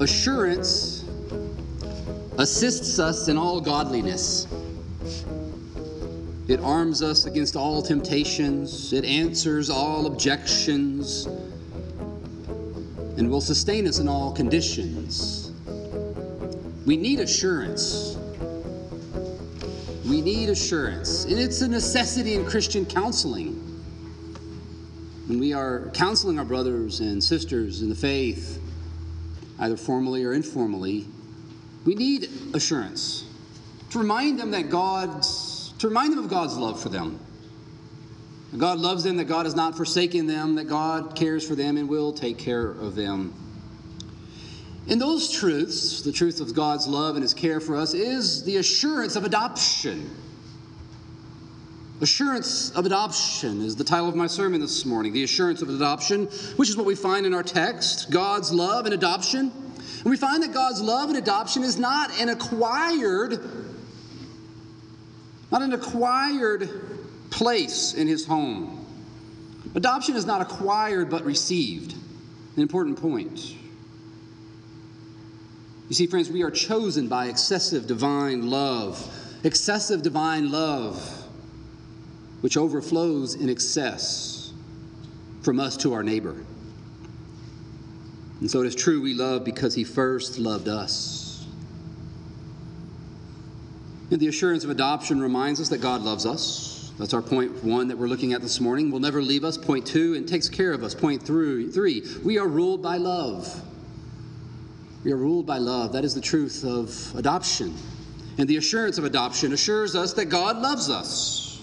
assurance assists us in all godliness. It arms us against all temptations. It answers all objections and will sustain us in all conditions. We need assurance. We need assurance. And it's a necessity in Christian counseling. When we are counseling our brothers and sisters in the faith, either formally or informally, we need assurance to remind them of God's love for them. That God loves them, that God has not forsaken them, that God cares for them and will take care of them. And those truths, the truth of God's love and his care for us, is the assurance of adoption. Assurance of adoption is the title of my sermon this morning. The assurance of adoption, which is what we find in our text, God's love and adoption. And we find that God's love and adoption is not an acquired place in his home. Adoption is not acquired but received. An important point. You see, friends, we are chosen by excessive divine love. Excessive divine love, which overflows in excess from us to our neighbor. And so it is true we love because he first loved us. And the assurance of adoption reminds us that God loves us. That's our point one that we're looking at this morning. Will never leave us. Point two, and takes care of us. Point three, we are ruled by love. We are ruled by love. That is the truth of adoption. And the assurance of adoption assures us that God loves us.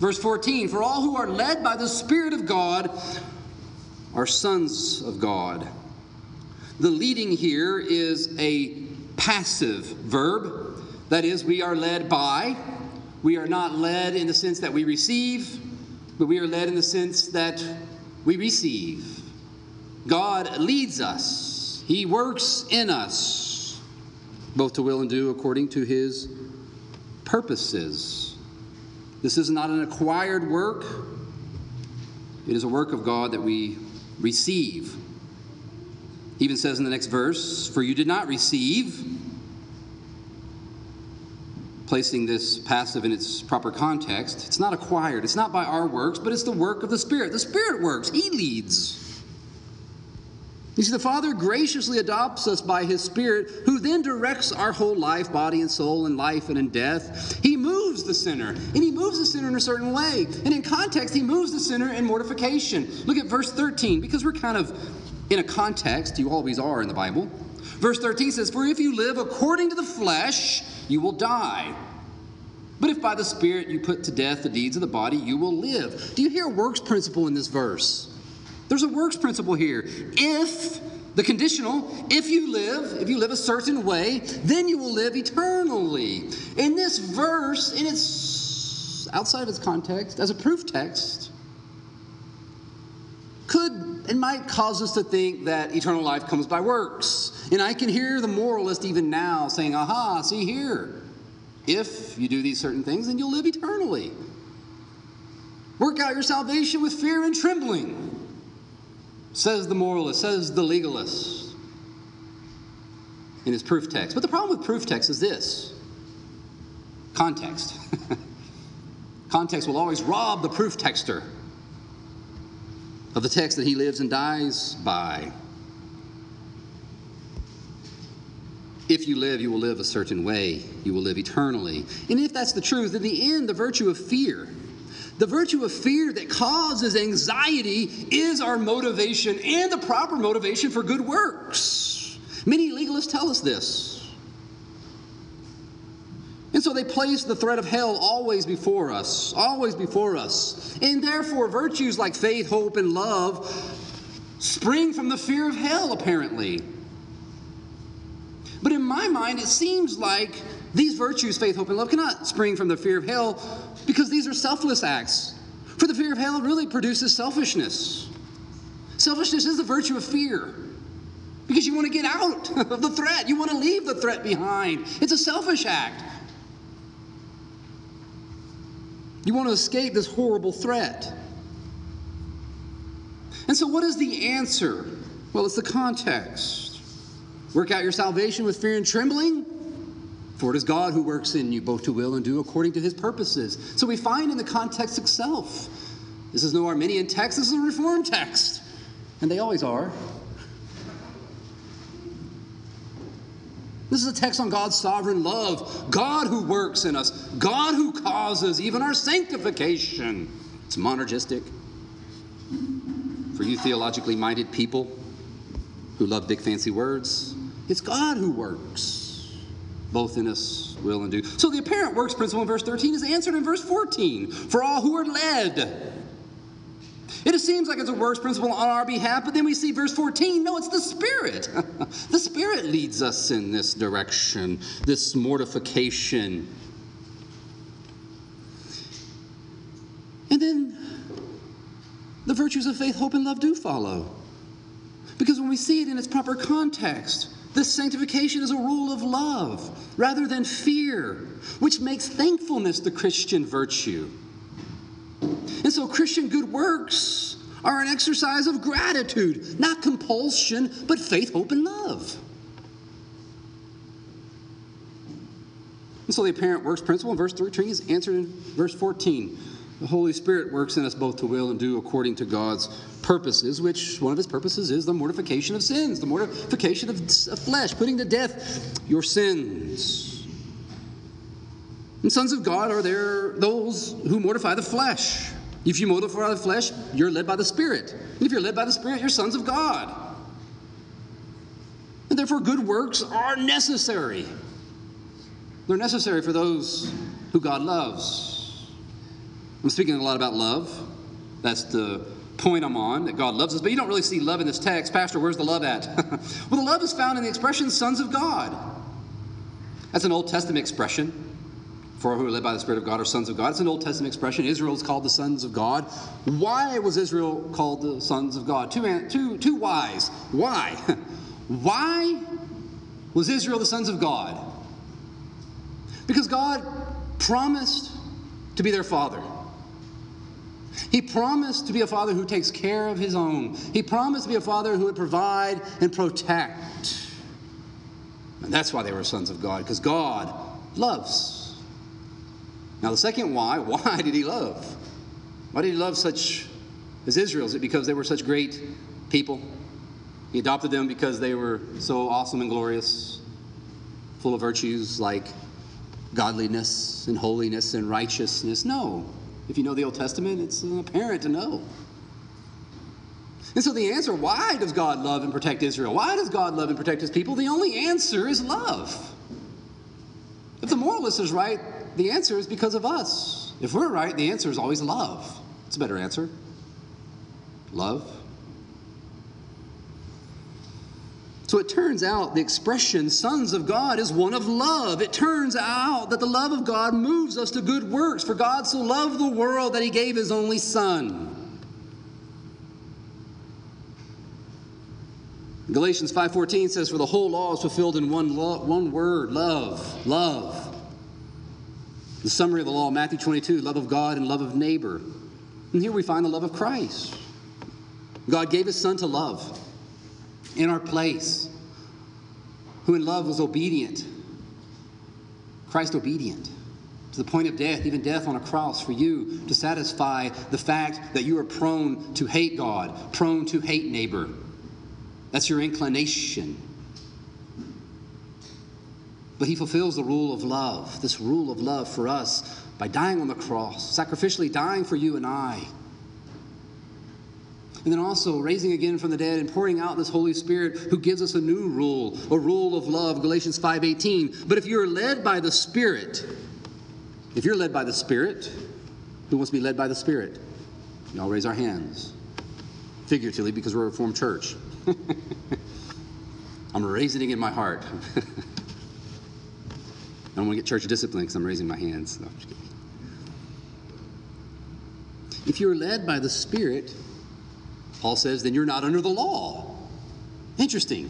Verse 14, for all who are led by the Spirit of God are sons of God. The leading here is a passive verb. That is, we are led by. We are not led in the sense that we receive, but we are led in the sense that we receive. God leads us. He works in us, both to will and do according to his purposes. This is not an acquired work. It is a work of God that we receive. He even says in the next verse, for you did not receive, placing this passive in its proper context. It's not acquired. It's not by our works, but it's the work of the Spirit. The Spirit works. He leads. You see, the Father graciously adopts us by his Spirit, who then directs our whole life, body and soul, in life and in death. He moves the sinner, and he moves the sinner in a certain way. And in context, he moves the sinner in mortification. Look at verse 13, because we're kind of in a context. You always are in the Bible. Verse 13 says, for if you live according to the flesh, you will die. But if by the Spirit you put to death the deeds of the body, you will live. Do you hear a works principle in this verse? There's a works principle here. If, the conditional, if you live a certain way, then you will live eternally. In this verse, in its outside of its context, as a proof text, might cause us to think that eternal life comes by works. And I can hear the moralist even now saying, aha, see here. If you do these certain things, then you'll live eternally. Work out your salvation with fear and trembling, says the moralist, says the legalist in his proof text. But the problem with proof text is this. Context. Context will always rob the proof texter of the text that he lives and dies by. If you live, you will live a certain way. You will live eternally. And if that's the truth, in the end, the virtue of fear, the virtue of fear that causes anxiety, is our motivation and the proper motivation for good works. Many legalists tell us this. And so they place the threat of hell always before us, always before us. And therefore, virtues like faith, hope, and love spring from the fear of hell, apparently. But in my mind, it seems like these virtues, faith, hope, and love, cannot spring from the fear of hell, because these are selfless acts. For the fear of hell really produces selfishness. Selfishness is the virtue of fear, because you want to get out of the threat. You want to leave the threat behind. It's a selfish act. You want to escape this horrible threat. And so what is the answer? Well, it's the context. Work out your salvation with fear and trembling, for it is God who works in you both to will and do according to his purposes. So we find in the context itself, this is no Arminian text, this is a Reformed text. And they always are. This is a text on God's sovereign love, God who works in us, God who causes even our sanctification. It's monergistic. For you theologically minded people who love big fancy words, it's God who works, both in us, will, and do. So the apparent works principle in verse 13 is answered in verse 14, for all who are led. It seems like it's a works principle on our behalf, but then we see verse 14, no, it's the Spirit. The Spirit leads us in this direction, this mortification. And then the virtues of faith, hope, and love do follow. Because when we see it in its proper context, this sanctification is a rule of love rather than fear, which makes thankfulness the Christian virtue. And so Christian good works are an exercise of gratitude, not compulsion, but faith, hope, and love. And so the apparent works principle in verse 13 is answered in verse 14. The Holy Spirit works in us both to will and do according to God's purposes, which one of his purposes is the mortification of sins, the mortification of flesh, putting to death your sins. And sons of God are there those who mortify the flesh. If you mortify the flesh, you're led by the Spirit. And if you're led by the Spirit, you're sons of God. And therefore, good works are necessary. They're necessary for those who God loves. I'm speaking a lot about love. That's the point I'm on, that God loves us. But you don't really see love in this text. Pastor, where's the love at? Well, the love is found in the expression sons of God. That's an Old Testament expression. For who are led by the Spirit of God are sons of God. It's an Old Testament expression. Israel is called the sons of God. Why was Israel called the sons of God? Two whys. Why? Why was Israel the sons of God? Because God promised to be their father. He promised to be a father who takes care of his own. He promised to be a father who would provide and protect. And that's why they were sons of God, because God loves. Now, the second why did he love? Why did he love such as Israel? Is it because they were such great people? He adopted them because they were so awesome and glorious, full of virtues like godliness and holiness and righteousness? No. If you know the Old Testament, it's apparent to know. And so the answer, why does God love and protect Israel? Why does God love and protect his people? The only answer is love. If the moralist is right, the answer is because of us. If we're right, the answer is always love. It's a better answer. Love. So it turns out the expression sons of God is one of love. It turns out that the love of God moves us to good works. For God so loved the world that he gave his only son. Galatians 5:14 says, for the whole law is fulfilled in one word, love, love. The summary of the law, Matthew 22, love of God and love of neighbor. And here we find the love of Christ. God gave his son to love in our place, who in love was obedient. Christ obedient to the point of death, even death on a cross for you, to satisfy the fact that you are prone to hate God, prone to hate neighbor. That's your inclination. But he fulfills the rule of love, this rule of love for us, by dying on the cross, sacrificially dying for you and I. And then also raising again from the dead and pouring out this Holy Spirit who gives us a new rule, a rule of love, Galatians 5:18. But if you're led by the Spirit, who wants to be led by the Spirit? We all raise our hands, figuratively, because we're a Reformed church. I'm raising it in my heart. I don't want to get church discipline because I'm raising my hands. No, I'm just kidding. If you're led by the Spirit, Paul says, then you're not under the law. Interesting.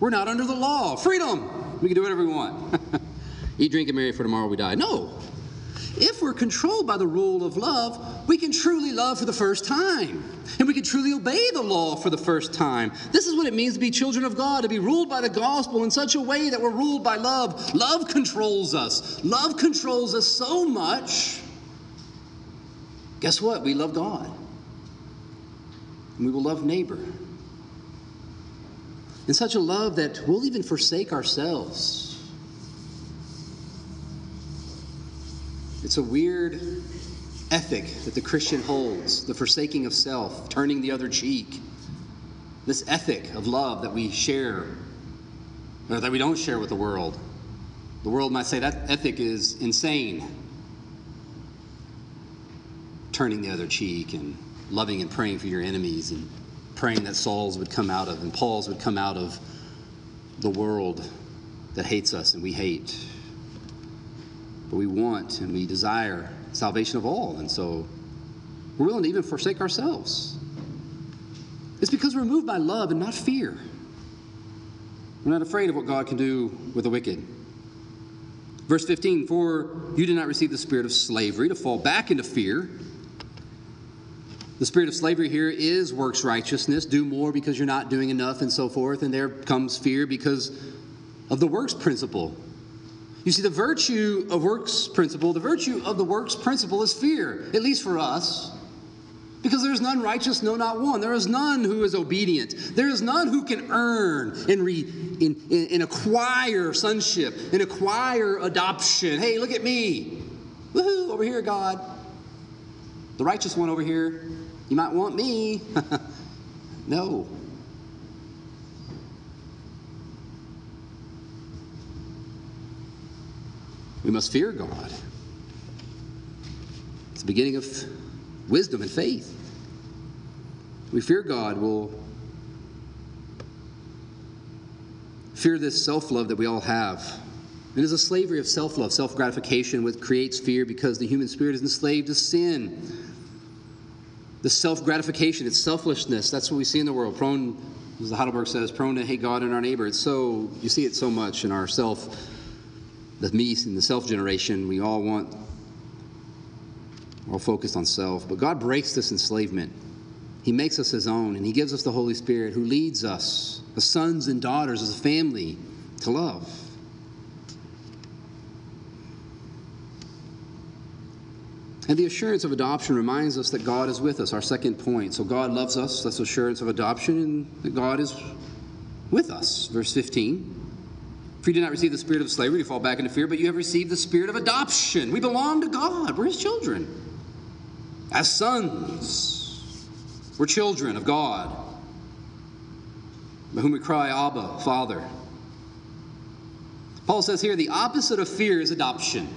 We're not under the law. Freedom. We can do whatever we want. Eat, drink, and marry, for tomorrow we die. No. If we're controlled by the rule of love, we can truly love for the first time. And we can truly obey the law for the first time. This is what it means to be children of God, to be ruled by the gospel in such a way that we're ruled by love. Love controls us. Love controls us so much. Guess what? We love God. And we will love neighbor. In such a love that we'll even forsake ourselves. It's a weird ethic that the Christian holds, the forsaking of self, turning the other cheek. This ethic of love that we share, or that we don't share with the world. The world might say that ethic is insane. Turning the other cheek and loving and praying for your enemies and praying that Saul's would come out of and Paul's would come out of the world that hates us and we hate. But we want and we desire salvation of all. And so we're willing to even forsake ourselves. It's because we're moved by love and not fear. We're not afraid of what God can do with the wicked. Verse 15, for you did not receive the spirit of slavery to fall back into fear. The spirit of slavery here is works righteousness. Do more because you're not doing enough and so forth. And there comes fear because of the works principle. You see, the virtue of the works principle is fear, at least for us, because there is none righteous, no, not one. There is none who is obedient. There is none who can earn and acquire sonship and acquire adoption. Hey, look at me. Woohoo, over here, God. The righteous one over here. You might want me. No. We must fear God. It's the beginning of wisdom and faith. We fear God. We'll fear this self-love that we all have. It is a slavery of self-love, self-gratification, which creates fear because the human spirit is enslaved to sin. The self-gratification, it's selfishness. That's what we see in the world. Prone, as Heidelberg says, prone to hate God and our neighbor. It's so, you see it so much in our self. The me and the self generation, we're all focused on self. But God breaks this enslavement. He makes us his own, and he gives us the Holy Spirit who leads us, as sons and daughters, as a family, to love. And the assurance of adoption reminds us that God is with us, our second point. So God loves us, that's assurance of adoption, and that God is with us. Verse 15. For you did not receive the spirit of slavery to fall back into fear, but you have received the spirit of adoption. We belong to God. We're his children. As sons, we're children of God, by whom we cry, Abba, Father. Paul says here, the opposite of fear is adoption.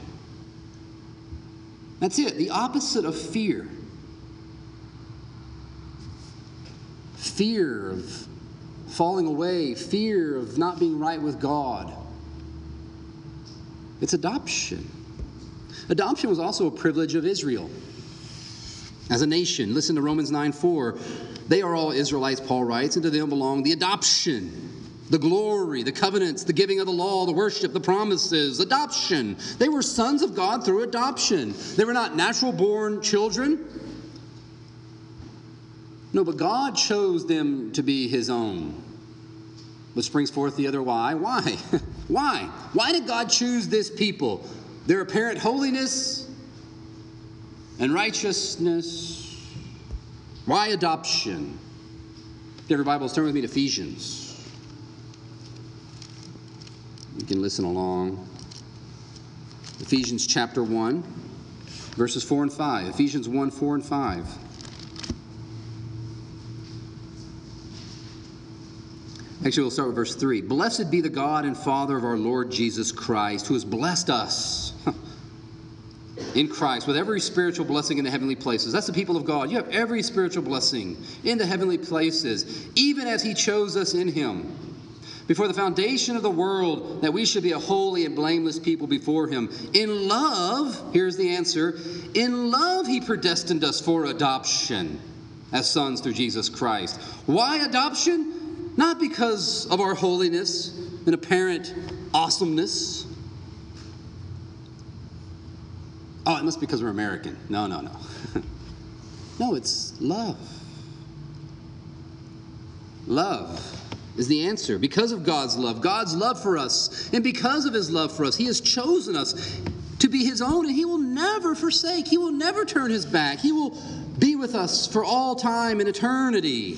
That's it. The opposite of fear. Fear of falling away, fear of not being right with God. It's adoption. Adoption was also a privilege of Israel as a nation. Listen to Romans 9:4. They are all Israelites, Paul writes, and to them belong the adoption, the glory, the covenants, the giving of the law, the worship, the promises, adoption. They were sons of God through adoption. They were not natural-born children. No, but God chose them to be his own. Which brings forth the other why. Why? Why? Why did God choose this people? Their apparent holiness and righteousness. Why adoption? Get your Bibles, turn with me to Ephesians. You can listen along. Ephesians chapter 1, verses 4 and 5. Ephesians 1, 4 and 5. Actually, we'll start with verse 3. Blessed be the God and Father of our Lord Jesus Christ, who has blessed us in Christ with every spiritual blessing in the heavenly places. That's the people of God. You have every spiritual blessing in the heavenly places, even as he chose us in him, before the foundation of the world, that we should be a holy and blameless people before him. In love, here's the answer, in love he predestined us for adoption as sons through Jesus Christ. Why adoption? Not because of our holiness and apparent awesomeness, oh, it must be because we're American. No, no, no. No, it's love. Love is the answer. Because of God's love for us, and because of his love for us, he has chosen us to be his own, and he will never forsake. He will never turn his back. He will be with us for all time and eternity.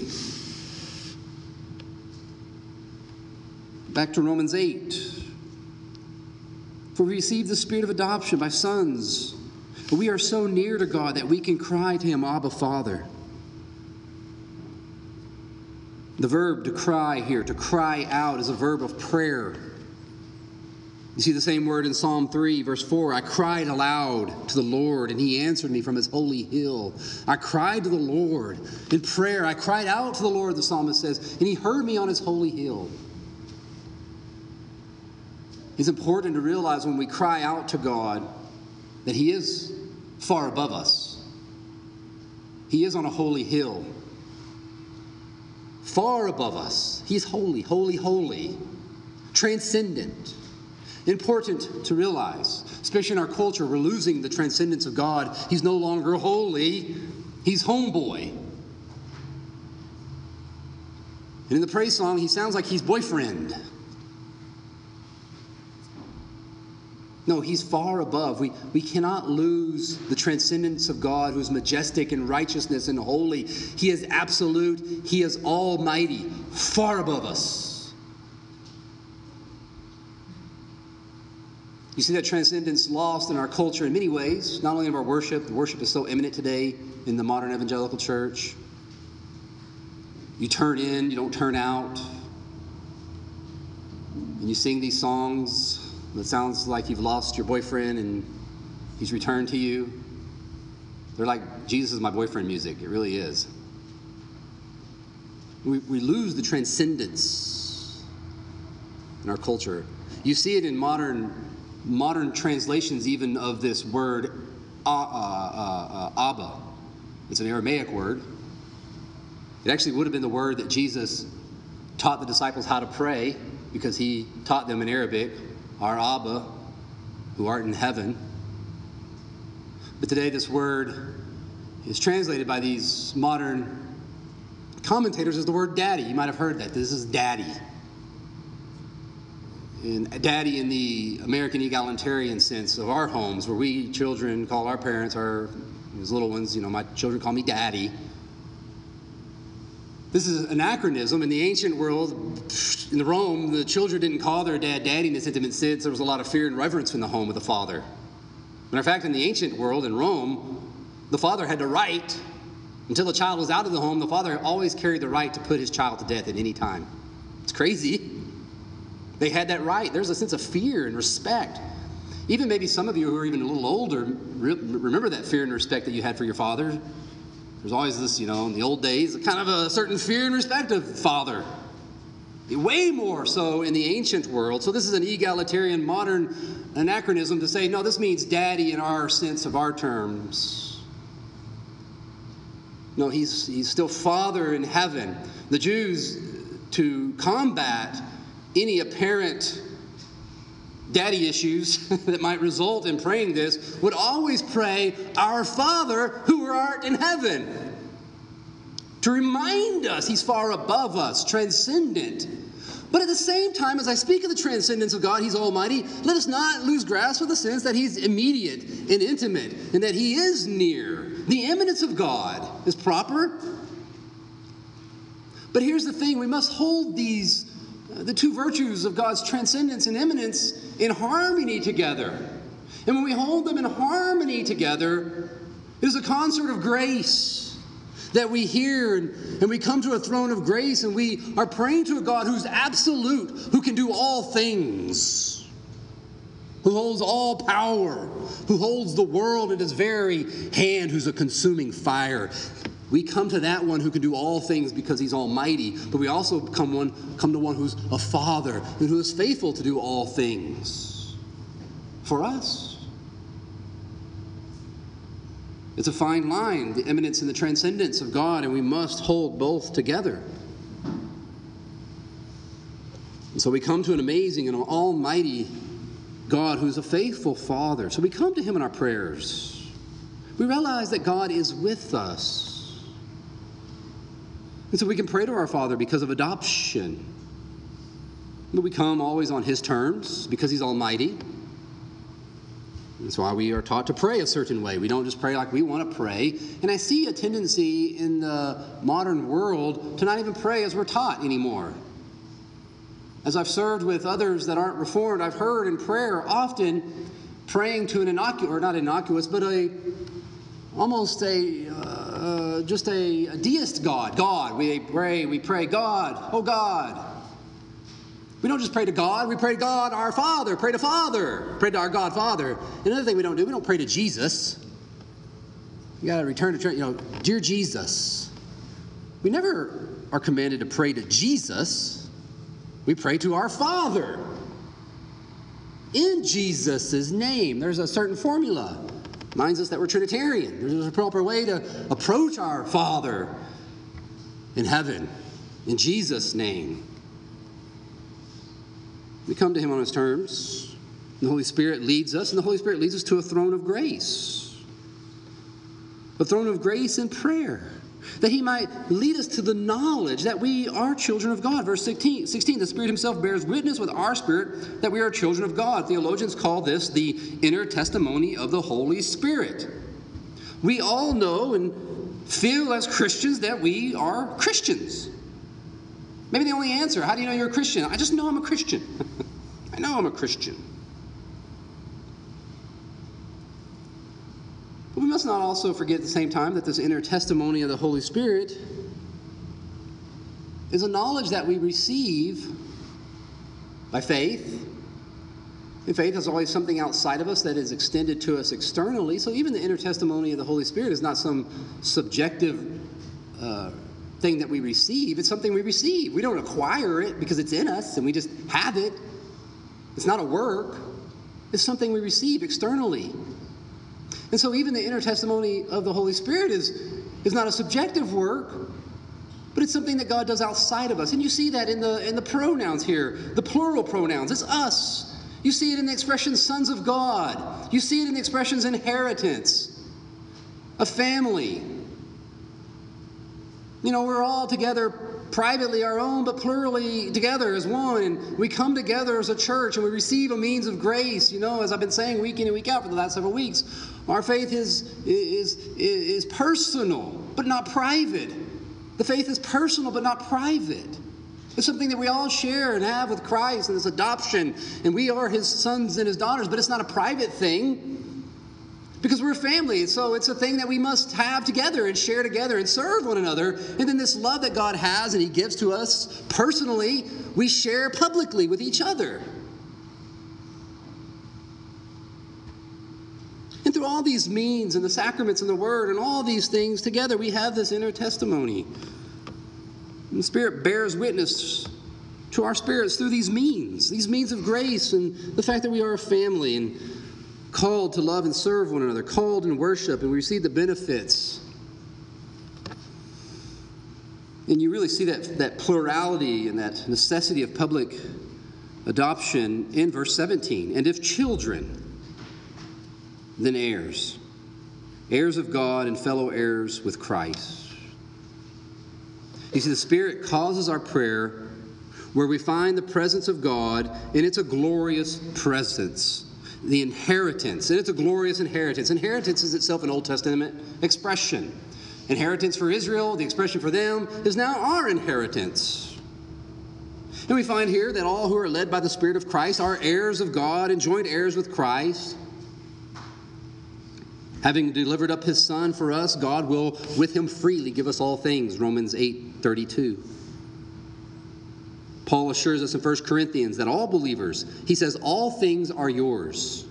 Back to Romans 8. For we receive the spirit of adoption by sons. We are so near to God that we can cry to him, Abba, Father. The verb to cry here, to cry out, is a verb of prayer. You see the same word in Psalm 3, verse 4. I cried aloud to the Lord, and he answered me from his holy hill. I cried to the Lord in prayer. I cried out to the Lord, the psalmist says, and he heard me on his holy hill. It's important to realize when we cry out to God that he is far above us. He is on a holy hill. Far above us. He's holy, holy, holy. Transcendent. Important to realize, especially in our culture, we're losing the transcendence of God. He's no longer holy. He's homeboy. And in the praise song, he sounds like he's boyfriend. No, he's far above. We cannot lose the transcendence of God, who's majestic in righteousness and holy. He is absolute. He is almighty, far above us. You see that transcendence lost in our culture in many ways, not only in our worship. The worship is so eminent today in the modern evangelical church. You turn in, you don't turn out. And you sing these songs. It sounds like you've lost your boyfriend and he's returned to you. They're like Jesus is my boyfriend music. It really is. We lose the transcendence in our culture. You see it in modern translations even of this word Abba. It's an Aramaic word. It actually would have been the word that Jesus taught the disciples how to pray, because he taught them in Arabic. Our Abba, who art in heaven. But today this word is translated by these modern commentators as the word daddy. You might have heard that. This is daddy. And daddy in the American egalitarian sense of our homes, where we children call our parents, as little ones, my children call me daddy. This is anachronism. In the ancient world, in Rome, the children didn't call their dad daddy in this intimate sense. There was a lot of fear and reverence in the home of the father. Matter of fact, in the ancient world, in Rome, the father had the right, until the child was out of the home, the father always carried the right to put his child to death at any time. It's crazy. They had that right. There's a sense of fear and respect. Even maybe some of you who are even a little older remember that fear and respect that you had for your father. There's always this, in the old days, kind of a certain fear and respect of father. Way more so in the ancient world. So this is an egalitarian modern anachronism to say, no, this means daddy in our sense of our terms. No, he's still Father in heaven. The Jews, to combat any apparent daddy issues that might result in praying this, would always pray, Our Father who art in heaven, to remind us he's far above us, transcendent. But at the same time, as I speak of the transcendence of God, he's almighty, let us not lose grasp of the sense that he's immediate and intimate, and that he is near. The immanence of God is proper. But here's the thing, we must hold the two virtues of God's transcendence and immanence in harmony together. And when we hold them in harmony together, it is a concert of grace that we hear, and we come to a throne of grace, and we are praying to a God who's absolute, who can do all things, who holds all power, who holds the world in his very hand, who's a consuming fire. We come to that one who can do all things because he's almighty, but we also come to one who's a father and who is faithful to do all things for us. It's a fine line, the eminence and the transcendence of God, and we must hold both together. And so we come to an amazing and almighty God who's a faithful Father. So we come to Him in our prayers. We realize that God is with us. And so we can pray to our Father because of adoption. But we come always on His terms because He's almighty. That's why we are taught to pray a certain way. We don't just pray like we want to pray. And I see a tendency in the modern world to not even pray as we're taught anymore. As I've served with others that aren't Reformed, I've heard in prayer often praying to an innocuous, or not innocuous, but almost a deist God. God, we pray, God, oh God. We don't just pray to God, we pray to God, our Father, pray to our God, Father. Another thing we don't do, we don't pray to Jesus. You got to return to, dear Jesus. We never are commanded to pray to Jesus. We pray to our Father in Jesus' name. There's a certain formula. Reminds us that we're Trinitarian. There's a proper way to approach our Father in heaven in Jesus' name. We come to Him on His terms. The Holy Spirit leads us, and the Holy Spirit leads us to a throne of grace. A throne of grace and prayer, that He might lead us to the knowledge that we are children of God. Verse 16, the Spirit Himself bears witness with our spirit that we are children of God. Theologians call this the inner testimony of the Holy Spirit. We all know and feel as Christians that we are Christians. Maybe the only answer, how do you know you're a Christian? I just know I'm a Christian. I know I'm a Christian. But we must not also forget at the same time that this inner testimony of the Holy Spirit is a knowledge that we receive by faith. And faith is always something outside of us that is extended to us externally. So even the inner testimony of the Holy Spirit is not some subjective thing that we receive. It's something we receive. We don't acquire it because it's in us and we just have it. It's not a work. It's something we receive externally. And so even the inner testimony of the Holy Spirit is not a subjective work, but it's something that God does outside of us. And you see that in the pronouns here, the plural pronouns. It's us. You see it in the expression sons of God. You see it in the expressions inheritance, a family. We're all together privately our own, but plurally together as one. And we come together as a church and we receive a means of grace. As I've been saying week in and week out for the last several weeks, our faith is personal, but not private. The faith is personal, but not private. It's something that we all share and have with Christ and His adoption. And we are His sons and His daughters, but it's not a private thing. Because we're a family, so it's a thing that we must have together and share together and serve one another. And then this love that God has and He gives to us personally, we share publicly with each other. And through all these means and the sacraments and the Word and all these things together, we have this inner testimony. And the Spirit bears witness to our spirits through these means of grace and the fact that we are a family and called to love and serve one another, called in worship, and we receive the benefits. And you really see that plurality and that necessity of public adoption in verse 17. And if children, then heirs. Heirs of God and fellow heirs with Christ. You see, the Spirit causes our prayer where we find the presence of God, and it's a glorious presence. The inheritance, and it's a glorious inheritance. Inheritance is itself an Old Testament expression. Inheritance for Israel, the expression for them, is now our inheritance. And we find here that all who are led by the Spirit of Christ are heirs of God and joint heirs with Christ. Having delivered up His Son for us, God will with Him freely give us all things, Romans 8:32. Paul assures us in 1 Corinthians that all believers, he says, all things are yours.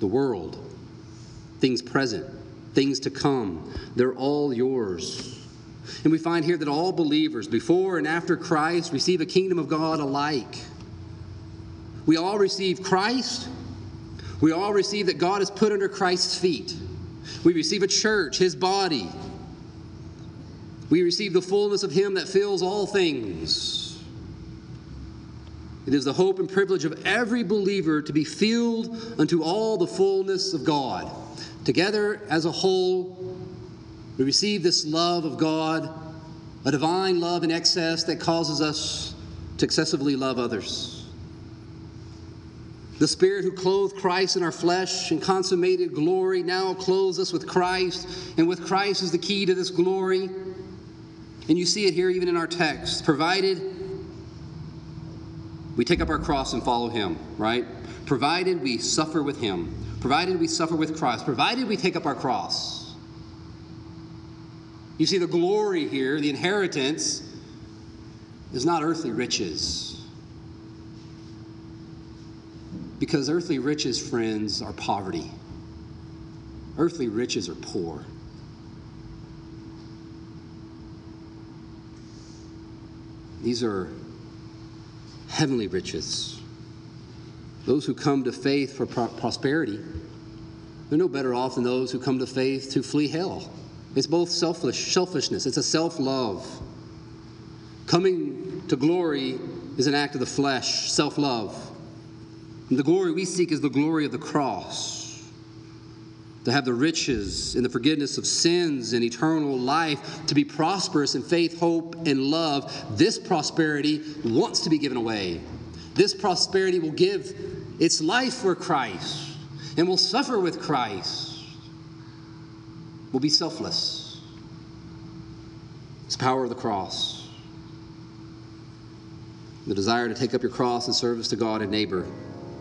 The world, things present, things to come, they're all yours. And we find here that all believers, before and after Christ, receive a kingdom of God alike. We all receive Christ. We all receive that God is put under Christ's feet. We receive a church, His body. We receive the fullness of Him that fills all things. It is the hope and privilege of every believer to be filled unto all the fullness of God. Together as a whole, we receive this love of God, a divine love in excess that causes us to excessively love others. The Spirit who clothed Christ in our flesh and consummated glory now clothes us with Christ, and with Christ is the key to this glory. And you see it here even in our text, provided we take up our cross and follow him, right? Provided we suffer with him, provided we suffer with Christ, provided we take up our cross. You see the glory here, the inheritance, is not earthly riches. Because earthly riches, friends, are poverty. Earthly riches are poor. These are heavenly riches. Those who come to faith for prosperity, they're no better off than those who come to faith to flee hell. It's both selfishness. It's a self-love. Coming to glory is an act of the flesh, self-love. And the glory we seek is the glory of the cross. To have the riches and the forgiveness of sins and eternal life, to be prosperous in faith, hope, and love, this prosperity wants to be given away. This prosperity will give its life for Christ and will suffer with Christ. Will be selfless. It's the power of the cross. The desire to take up your cross in service to God and neighbor.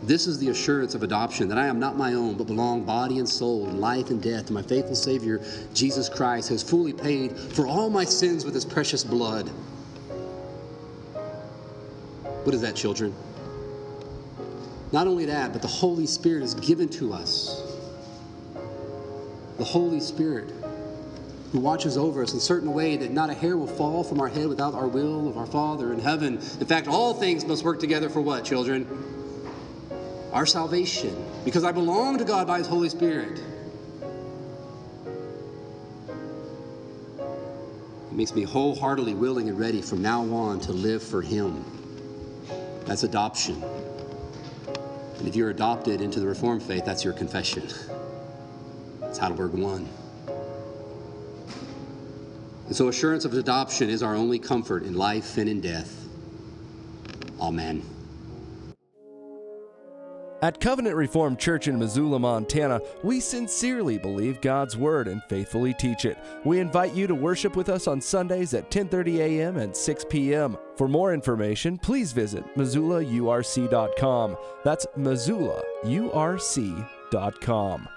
This is the assurance of adoption, that I am not my own, but belong body and soul, life and death, to my faithful Savior, Jesus Christ, who has fully paid for all my sins with his precious blood. What is that, children? Not only that, but the Holy Spirit is given to us. The Holy Spirit who watches over us in a certain way that not a hair will fall from our head without our will of our Father in heaven. In fact, all things must work together for what, children? Our salvation. Because I belong to God by his Holy Spirit. It makes me wholeheartedly willing and ready from now on to live for him. That's adoption. And if you're adopted into the Reformed faith, that's your confession. It's Heidelberg 1. And so assurance of adoption is our only comfort in life and in death. Amen. At Covenant Reformed Church in Missoula, Montana, we sincerely believe God's Word and faithfully teach it. We invite you to worship with us on Sundays at 10:30 a.m. and 6 p.m. For more information, please visit MissoulaURC.com. That's MissoulaURC.com.